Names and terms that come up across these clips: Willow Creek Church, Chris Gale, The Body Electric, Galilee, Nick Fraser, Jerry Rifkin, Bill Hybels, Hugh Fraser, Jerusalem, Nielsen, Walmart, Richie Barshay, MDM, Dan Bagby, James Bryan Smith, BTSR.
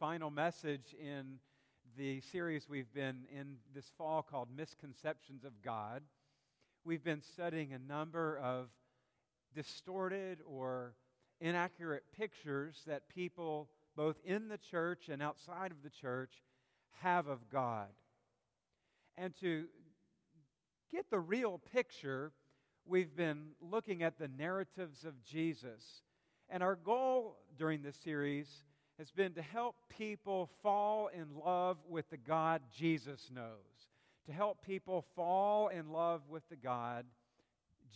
final message in the series we've been in this fall called Misconceptions of God. We've been studying a number of distorted or inaccurate pictures that people, both in the church and outside of the church, have of God. And to get the real picture, we've been looking at the narratives of Jesus. And our goal during this series has been to help people fall in love with the God Jesus knows. To help people fall in love with the God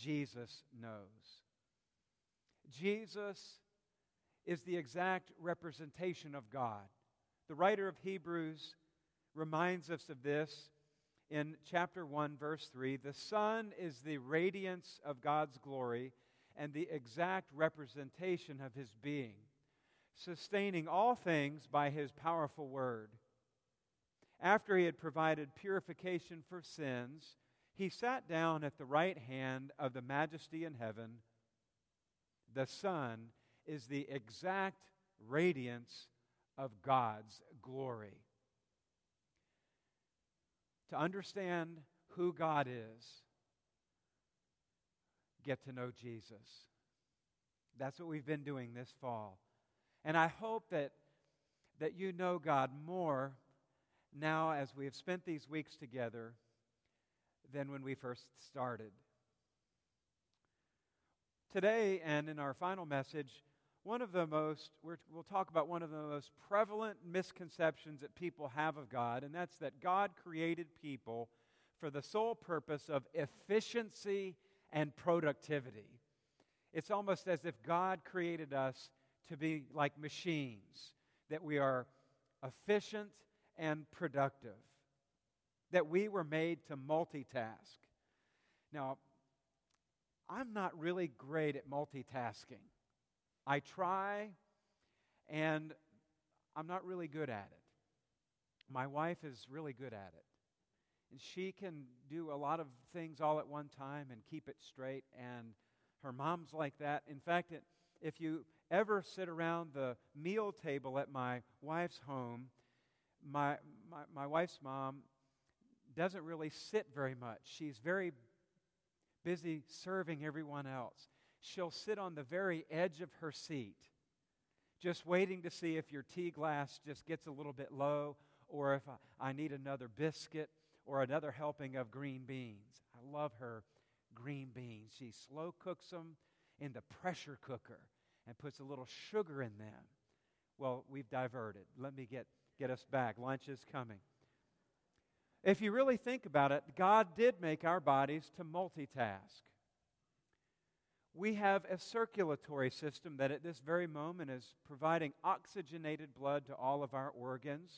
Jesus knows. Jesus is the exact representation of God. The writer of Hebrews reminds us of this in chapter 1, verse 3. The Son is the radiance of God's glory and the exact representation of His being, sustaining all things by His powerful word. After He had provided purification for sins, He sat down at the right hand of the Majesty in heaven. The Son is the exact radiance of God's glory. To understand who God is, get to know Jesus. That's what we've been doing this fall. And I hope that you know God more now as we have spent these weeks together than when we first started. Today and in our final message, we'll talk about one of the most prevalent misconceptions that people have of God, and that's that God created people for the sole purpose of efficiency and productivity. It's almost as if God created us to be like machines, that we are efficient and productive, that we were made to multitask. Now, I'm not really great at multitasking. I try, and I'm not really good at it. My wife is really good at it. And she can do a lot of things all at one time and keep it straight, and her mom's like that. In fact, if you ever sit around the meal table at my wife's home, my wife's mom doesn't really sit very much. She's very busy serving everyone else. She'll sit on the very edge of her seat, just waiting to see if your tea glass just gets a little bit low, or if I need another biscuit or another helping of green beans. I love her green beans. She slow cooks them in the pressure cooker and puts a little sugar in them. Well, we've diverted. Let me get us back. Lunch is coming. If you really think about it, God did make our bodies to multitask. We have a circulatory system that at this very moment is providing oxygenated blood to all of our organs.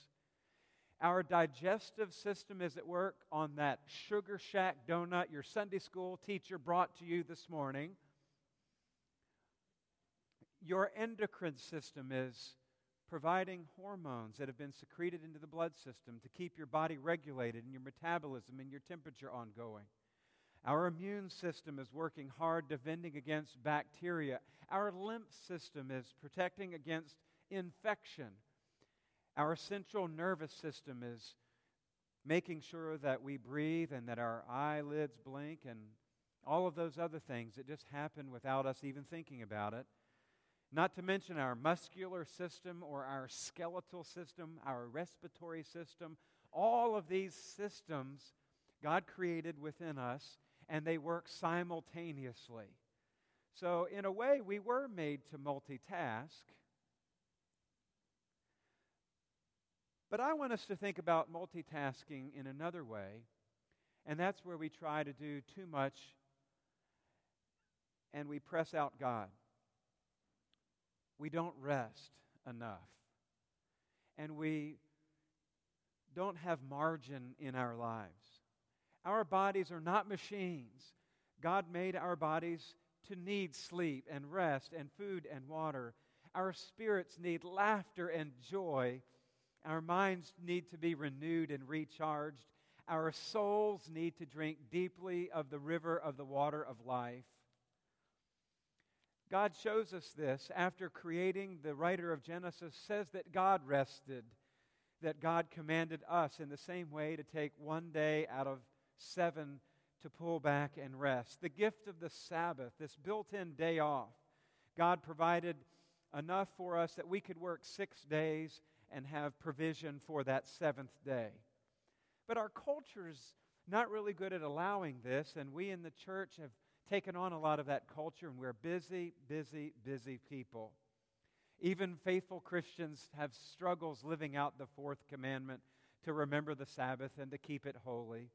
Our digestive system is at work on that Sugar Shack donut your Sunday school teacher brought to you this morning. Your endocrine system is providing hormones that have been secreted into the blood system to keep your body regulated and your metabolism and your temperature ongoing. Our immune system is working hard defending against bacteria. Our lymph system is protecting against infection. Our central nervous system is making sure that we breathe and that our eyelids blink and all of those other things that just happen without us even thinking about it. Not to mention our muscular system or our skeletal system, our respiratory system. All of these systems God created within us, and they work simultaneously. So in a way, we were made to multitask. But I want us to think about multitasking in another way, and that's where we try to do too much and we press out God. We don't rest enough. And we don't have margin in our lives. Our bodies are not machines. God made our bodies to need sleep and rest and food and water. Our spirits need laughter and joy. Our minds need to be renewed and recharged. Our souls need to drink deeply of the river of the water of life. God shows us this after creating. The writer of Genesis says that God rested, that God commanded us in the same way to take one day out of 7 to pull back and rest. The gift of the Sabbath, this built-in day off, God provided enough for us that we could work 6 days and have provision for that 7th day. But our culture's not really good at allowing this, and we in the church have taken on a lot of that culture, and we're busy, busy, busy people. Even faithful Christians have struggles living out the 4th commandment to remember the Sabbath and to keep it holy.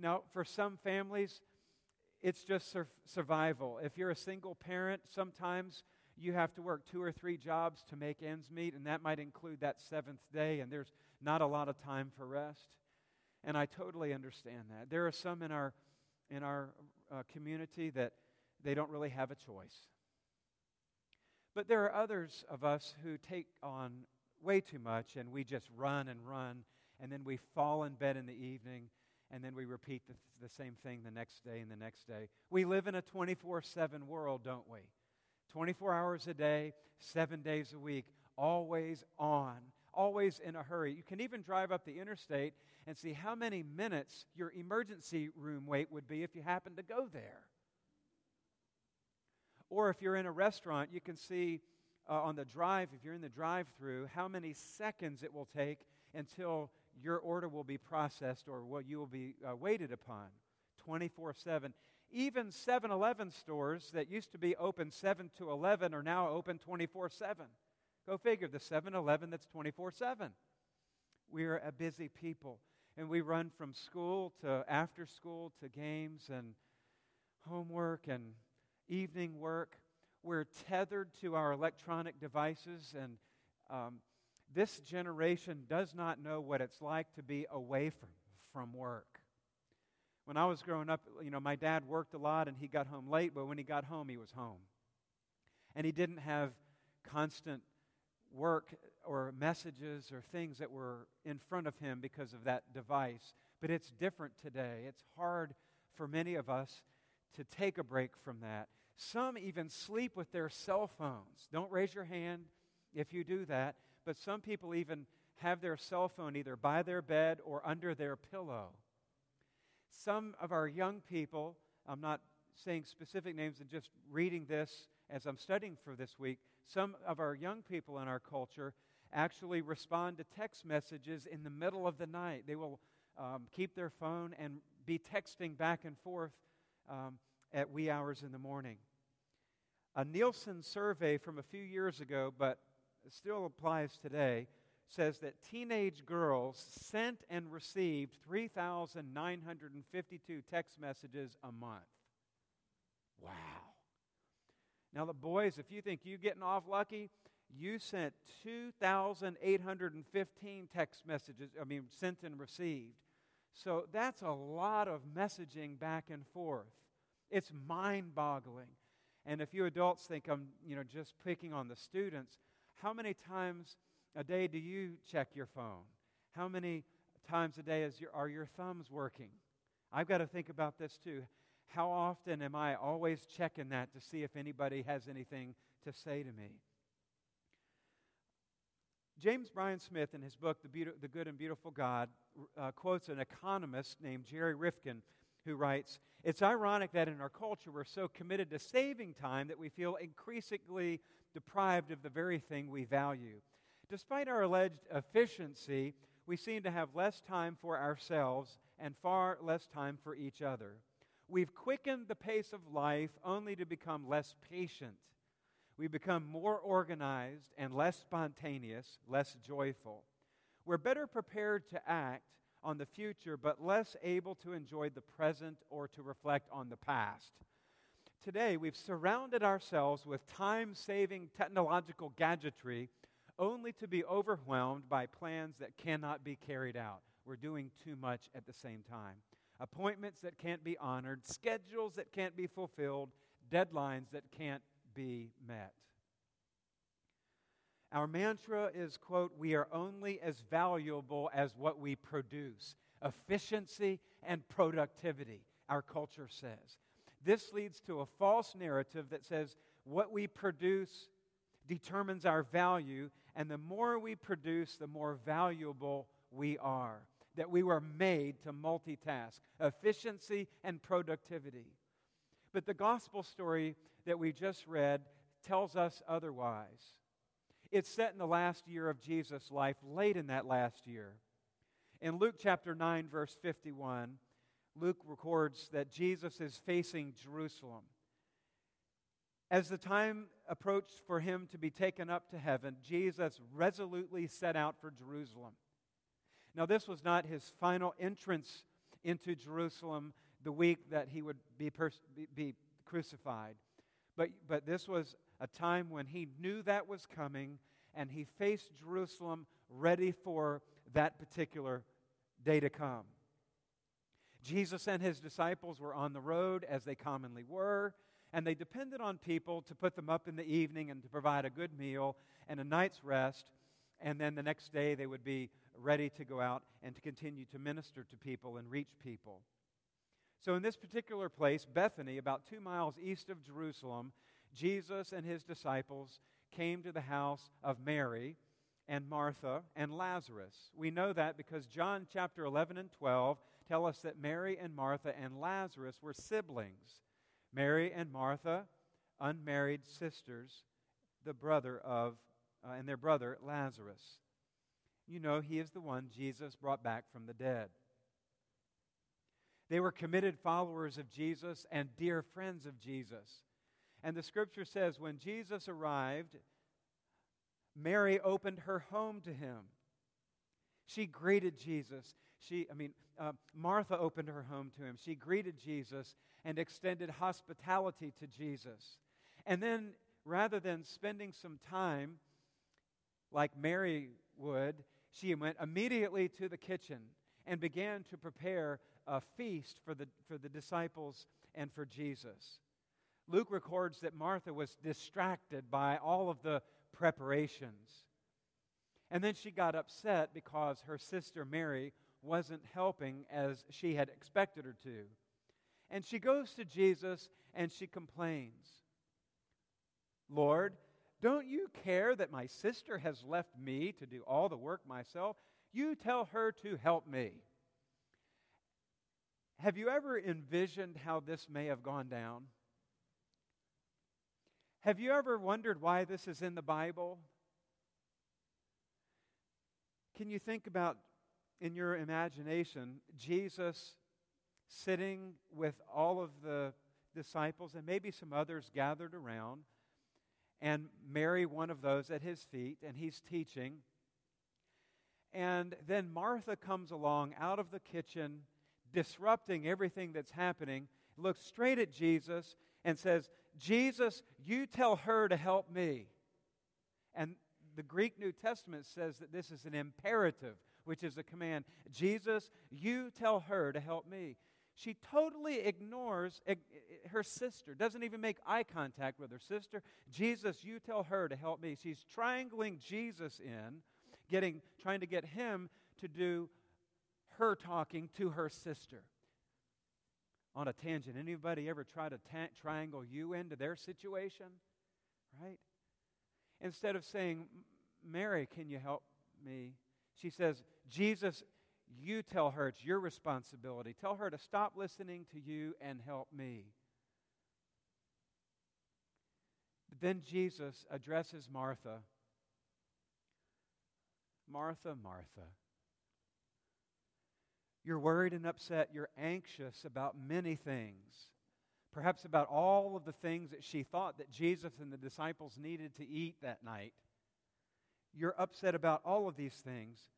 Now, for some families, it's just survival. If you're a single parent, sometimes you have to work 2 or 3 jobs to make ends meet, and that might include that 7th day, and there's not a lot of time for rest. And I totally understand that. There are some in our community that they don't really have a choice. But there are others of us who take on way too much, and we just run and run, and then we fall in bed in the evening, and then we repeat the same thing the next day and the next day. We live in a 24/7 world, don't we? 24 hours a day, 7 days a week, always on, always in a hurry. You can even drive up the interstate and see how many minutes your emergency room wait would be if you happened to go there. Or if you're in a restaurant, you can see on the drive, if you're in the drive-thru, how many seconds it will take until your order will be processed or you will be waited upon 24/7. Even 7-Eleven stores that used to be open 7 to 11 are now open 24/7. Go figure, the 7-Eleven that's 24/7. We're a busy people, and we run from school to after school to games and homework and evening work. We're tethered to our electronic devices, and this generation does not know what it's like to be away from work. When I was growing up, you know, my dad worked a lot and he got home late, but when he got home, he was home. And he didn't have constant work or messages or things that were in front of him because of that device. But it's different today. It's hard for many of us to take a break from that. Some even sleep with their cell phones. Don't raise your hand if you do that. But some people even have their cell phone either by their bed or under their pillow. Some of our young people, I'm not saying specific names and just reading this as I'm studying for this week, some of our young people in our culture actually respond to text messages in the middle of the night. They will keep their phone and be texting back and forth at wee hours in the morning. A Nielsen survey from a few years ago, but still applies today, says that teenage girls sent and received 3,952 text messages a month. Wow. Now the boys, if you think you're getting off lucky, you sent 2,815 text messages, sent and received. So that's a lot of messaging back and forth. It's mind-boggling. And if you adults think I'm, just picking on the students, how many times a day do you check your phone? How many times a day are your thumbs working? I've got to think about this too. How often am I always checking that to see if anybody has anything to say to me? James Bryan Smith, in his book, The Good and Beautiful God, quotes an economist named Jerry Rifkin, who writes, "It's ironic that in our culture we're so committed to saving time that we feel increasingly deprived of the very thing we value. Despite our alleged efficiency, we seem to have less time for ourselves and far less time for each other. We've quickened the pace of life only to become less patient. We become more organized and less spontaneous, less joyful. We're better prepared to act on the future, but less able to enjoy the present or to reflect on the past. Today, we've surrounded ourselves with time-saving technological gadgetry only to be overwhelmed by plans that cannot be carried out." We're doing too much at the same time. Appointments that can't be honored, schedules that can't be fulfilled, deadlines that can't be met. Our mantra is, quote, "We are only as valuable as what we produce." Efficiency and productivity, our culture says. This leads to a false narrative that says what we produce determines our value, and the more we produce, the more valuable we are. That we were made to multitask, efficiency and productivity. But the gospel story that we just read tells us otherwise. It's set in the last year of Jesus' life, late in that last year. In Luke chapter 9, verse 51, Luke records that Jesus is facing Jerusalem. As the time approached for him to be taken up to heaven, Jesus resolutely set out for Jerusalem. Now, this was not his final entrance into Jerusalem the week that he would be crucified. But this was a time when he knew that was coming, and he faced Jerusalem ready for that particular day to come. Jesus and his disciples were on the road, as they commonly were, and they depended on people to put them up in the evening and to provide a good meal and a night's rest, and then the next day they would be ready to go out and to continue to minister to people and reach people. So in this particular place, Bethany, about 2 miles east of Jerusalem, Jesus and his disciples came to the house of Mary and Martha and Lazarus. We know that because John chapter 11 and 12 tell us that Mary and Martha and Lazarus were siblings. Mary and Martha, unmarried sisters, their brother Lazarus. You know, he is the one Jesus brought back from the dead. They were committed followers of Jesus and dear friends of Jesus. And the scripture says when Jesus arrived, Mary opened her home to him. She greeted Jesus. Martha opened her home to him. She greeted Jesus and extended hospitality to Jesus. And then, rather than spending some time like Mary would, she went immediately to the kitchen and began to prepare a feast for the disciples and for Jesus. Luke records that Martha was distracted by all of the preparations. And then she got upset because her sister Mary wasn't helping as she had expected her to. And she goes to Jesus and she complains, "Lord, don't you care that my sister has left me to do all the work myself? You tell her to help me." Have you ever envisioned how this may have gone down? Have you ever wondered why this is in the Bible? Can you think about, in your imagination, Jesus sitting with all of the disciples and maybe some others gathered around, and Mary, one of those, at his feet, and he's teaching. And then Martha comes along out of the kitchen, disrupting everything that's happening, looks straight at Jesus and says, "Jesus, you tell her to help me." And the Greek New Testament says that this is an imperative, which is a command. "Jesus, you tell her to help me." She totally ignores her sister, doesn't even make eye contact with her sister. "Jesus, you tell her to help me." She's triangling Jesus in, trying to get him to do her talking to her sister. On a tangent, anybody ever try to triangle you into their situation? Right? Instead of saying, "Mary, can you help me?" she says, "Jesus, you tell her. It's your responsibility. Tell her to stop listening to you and help me." But then Jesus addresses Martha. "Martha, Martha, you're worried and upset. You're anxious about many things." Perhaps about all of the things that she thought that Jesus and the disciples needed to eat that night. "You're upset about all of these things,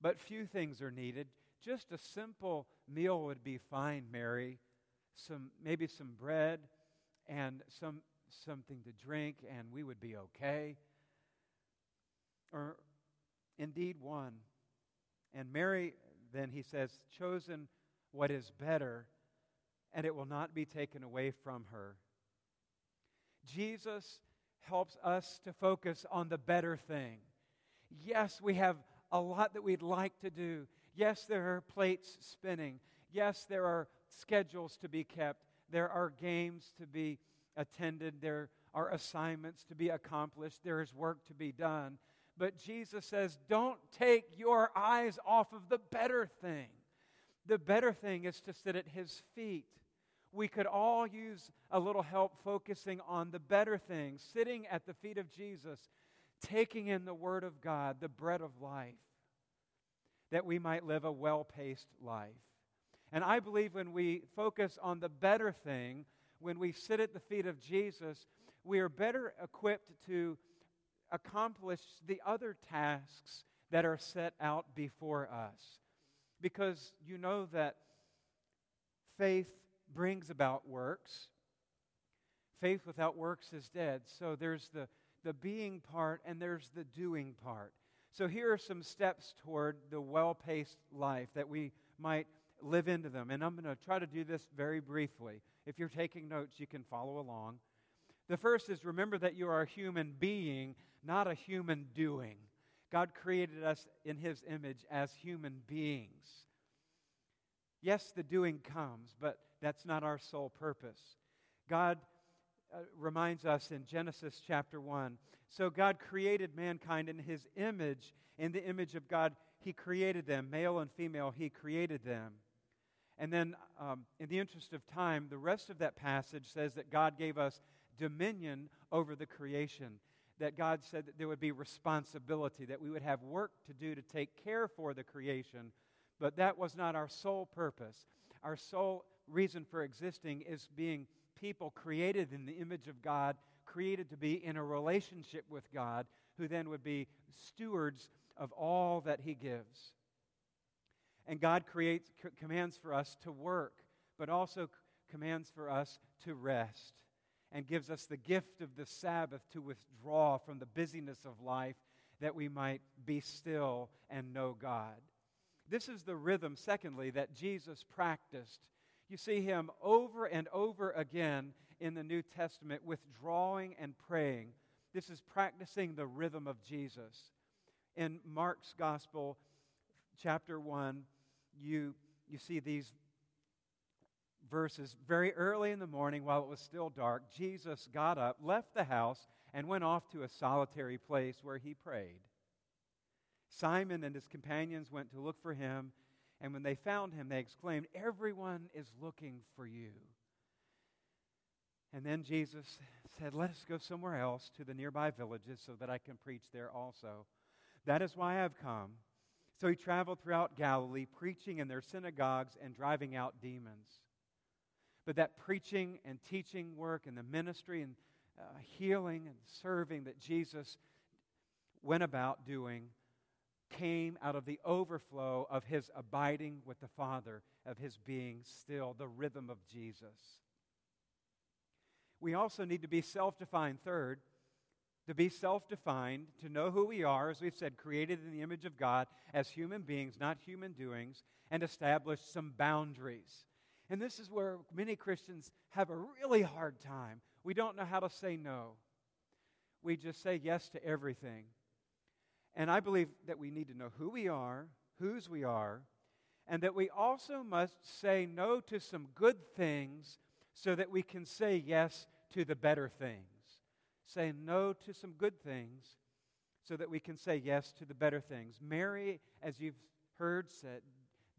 but few things are needed. Just a simple meal would be fine, Mary. Maybe some bread and something to drink, and we would be okay." Or indeed one. "And Mary," then he says, "chosen what is better, and it will not be taken away from her." Jesus helps us to focus on the better thing. Yes, we have a lot that we'd like to do. Yes, there are plates spinning. Yes, there are schedules to be kept. There are games to be attended. There are assignments to be accomplished. There is work to be done. But Jesus says, don't take your eyes off of the better thing. The better thing is to sit at His feet. We could all use a little help focusing on the better thing, sitting at the feet of Jesus, taking in the Word of God, the bread of life, that we might live a well-paced life. And I believe when we focus on the better thing, when we sit at the feet of Jesus, we are better equipped to accomplish the other tasks that are set out before us. Because you know that faith brings about works. Faith without works is dead. So there's the being part and there's the doing part. So here are some steps toward the well-paced life that we might live into them. And I'm going to try to do this very briefly. If you're taking notes, you can follow along. The first is remember that you are a human being, not a human doing. God created us in His image as human beings. Yes, the doing comes, but that's not our sole purpose. God reminds us in Genesis chapter 1, so God created mankind in His image. In the image of God, He created them. Male and female, He created them. And then in the interest of time, the rest of that passage says that God gave us dominion over the creation, that God said that there would be responsibility, that we would have work to do to take care for the creation, but that was not our sole purpose. Our sole reason for existing is being people created in the image of God, created to be in a relationship with God, who then would be stewards of all that He gives. And God creates commands for us to work, but also commands for us to rest, and gives us the gift of the Sabbath to withdraw from the busyness of life, that we might be still and know God. This is the rhythm, secondly, that Jesus practiced. You see Him over and over again in the New Testament, withdrawing and praying. This is practicing the rhythm of Jesus. In Mark's Gospel, chapter 1, you see these verses. Very early in the morning, while it was still dark, Jesus got up, left the house, and went off to a solitary place where He prayed. Simon and his companions went to look for Him, and when they found Him, they exclaimed, "Everyone is looking for you." And then Jesus said, "Let us go somewhere else to the nearby villages so that I can preach there also. That is why I have come." So He traveled throughout Galilee, preaching in their synagogues and driving out demons. But that preaching and teaching work and the ministry and healing and serving that Jesus went about doing came out of the overflow of His abiding with the Father, of His being still, the rhythm of Jesus. We also need to be self-defined, third. To be self-defined, to know who we are, as we've said, created in the image of God as human beings, not human doings, and establish some boundaries. And this is where many Christians have a really hard time. We don't know how to say no. We just say yes to everything. And I believe that we need to know who we are, whose we are, and that we also must say no to some good things so that we can say yes to the better things. Say no to some good things so that we can say yes to the better things. Mary, as you've heard said,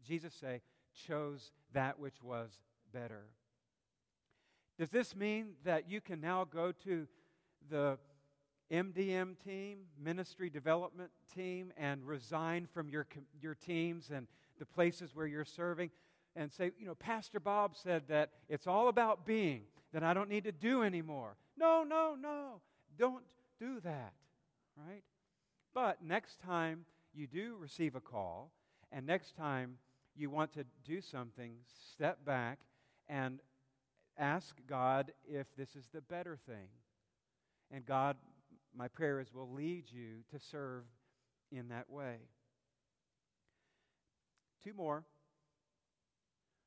Jesus say, chose that which was better. Does this mean that you can now go to the MDM team, ministry development team, and resign from your teams and the places where you're serving and say, you know, Pastor Bob said that it's all about being, that I don't need to do anymore. No, don't do that, right? But next time you do receive a call and next time you want to do something, step back and ask God if this is the better thing. And God, my prayer is, will lead you to serve in that way. Two more.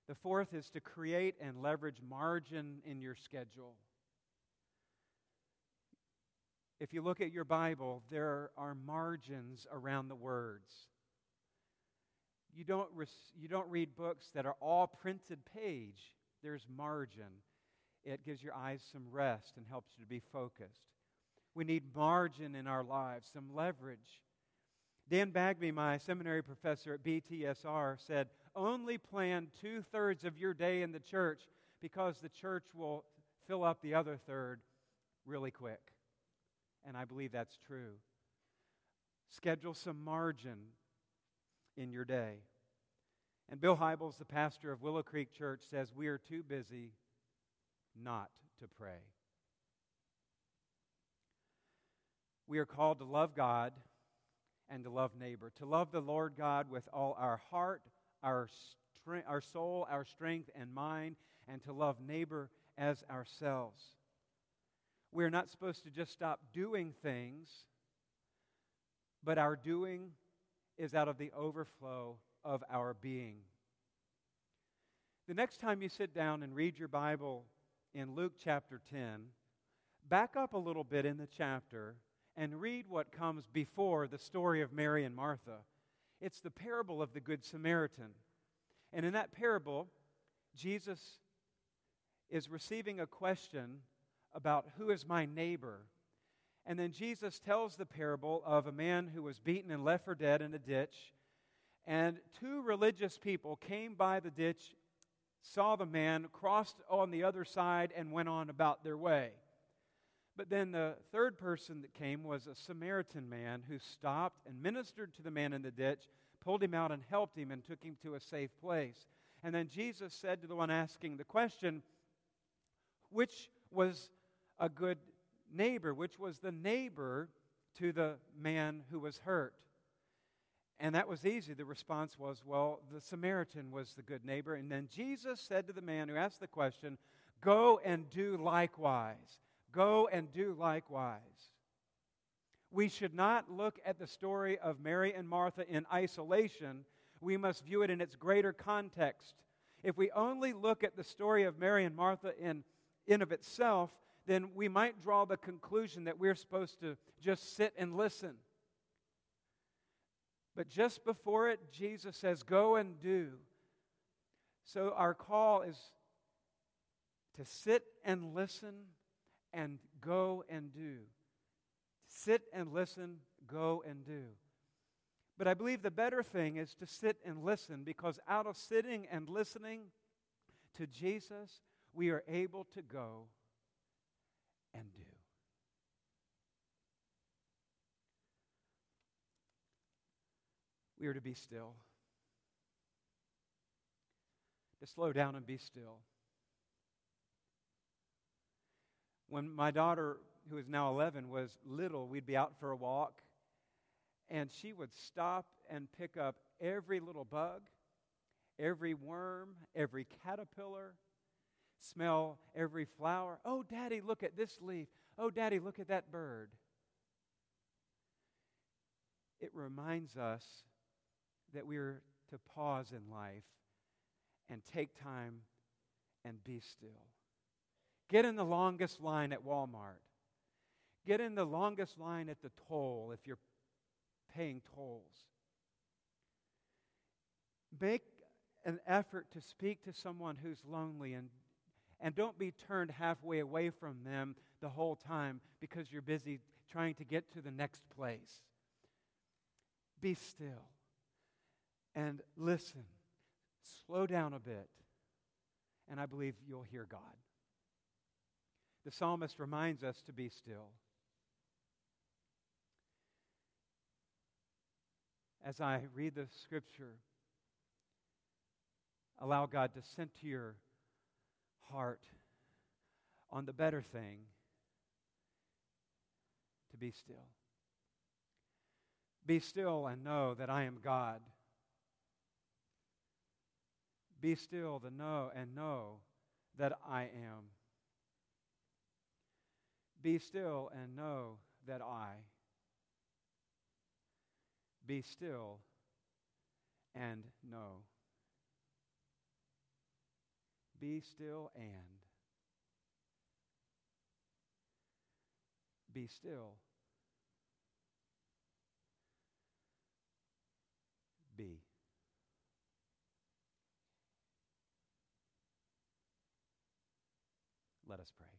The fourth is to create and leverage margin in your schedule. If you look at your Bible, there are margins around the words. You don't read books that are all printed page. There's margin. It gives your eyes some rest and helps you to be focused. We need margin in our lives, some leverage. Dan Bagby, my seminary professor at BTSR, said, only plan 2/3 of your day in the church because the church will fill up the other third really quick. And I believe that's true. Schedule some margin in your day. And Bill Hybels, the pastor of Willow Creek Church, says, we are too busy not to pray. We are called to love God and to love neighbor, to love the Lord God with all our heart, our soul, our strength, and mind, and to love neighbor as ourselves. We're not supposed to just stop doing things, but our doing is out of the overflow of our being. The next time you sit down and read your Bible in Luke chapter 10, back up a little bit in the chapter and read what comes before the story of Mary and Martha. It's the parable of the Good Samaritan. And in that parable, Jesus is receiving a question about who is my neighbor. And then Jesus tells the parable of a man who was beaten and left for dead in a ditch. And two religious people came by the ditch, saw the man, crossed on the other side, and went on about their way. But then the third person that came was a Samaritan man who stopped and ministered to the man in the ditch, pulled him out and helped him and took him to a safe place. And then Jesus said to the one asking the question, which was a good neighbor, which was the neighbor to the man who was hurt? And that was easy. The response was, well, the Samaritan was the good neighbor. And then Jesus said to the man who asked the question, go and do likewise. Go and do likewise. We should not look at the story of Mary and Martha in isolation. We must view it in its greater context. If we only look at the story of Mary and Martha in of itself, then we might draw the conclusion that we're supposed to just sit and listen. But just before it, Jesus says, go and do. So our call is to sit and listen and go and do. Sit and listen, go and do. But I believe the better thing is to sit and listen, because out of sitting and listening to Jesus, we are able to go and do. We are to be still. To slow down and be still. When my daughter, who is now 11, was little, we'd be out for a walk, and she would stop and pick up every little bug, every worm, every caterpillar, smell every flower. Oh, Daddy, look at this leaf. Oh, Daddy, look at that bird. It reminds us that we're to pause in life and take time and be still. Get in the longest line at Walmart. Get in the longest line at the toll if you're paying tolls. Make an effort to speak to someone who's lonely, and don't be turned halfway away from them the whole time because you're busy trying to get to the next place. Be still and listen. Slow down a bit, and I believe you'll hear God. The psalmist reminds us to be still. As I read the scripture, allow God to center your heart on the better thing, to be still. Be still and know that I am God. Be still and know that I am. Be still and know that I. Be still and know. Be still and. Be still. Be. Let us. Let us pray.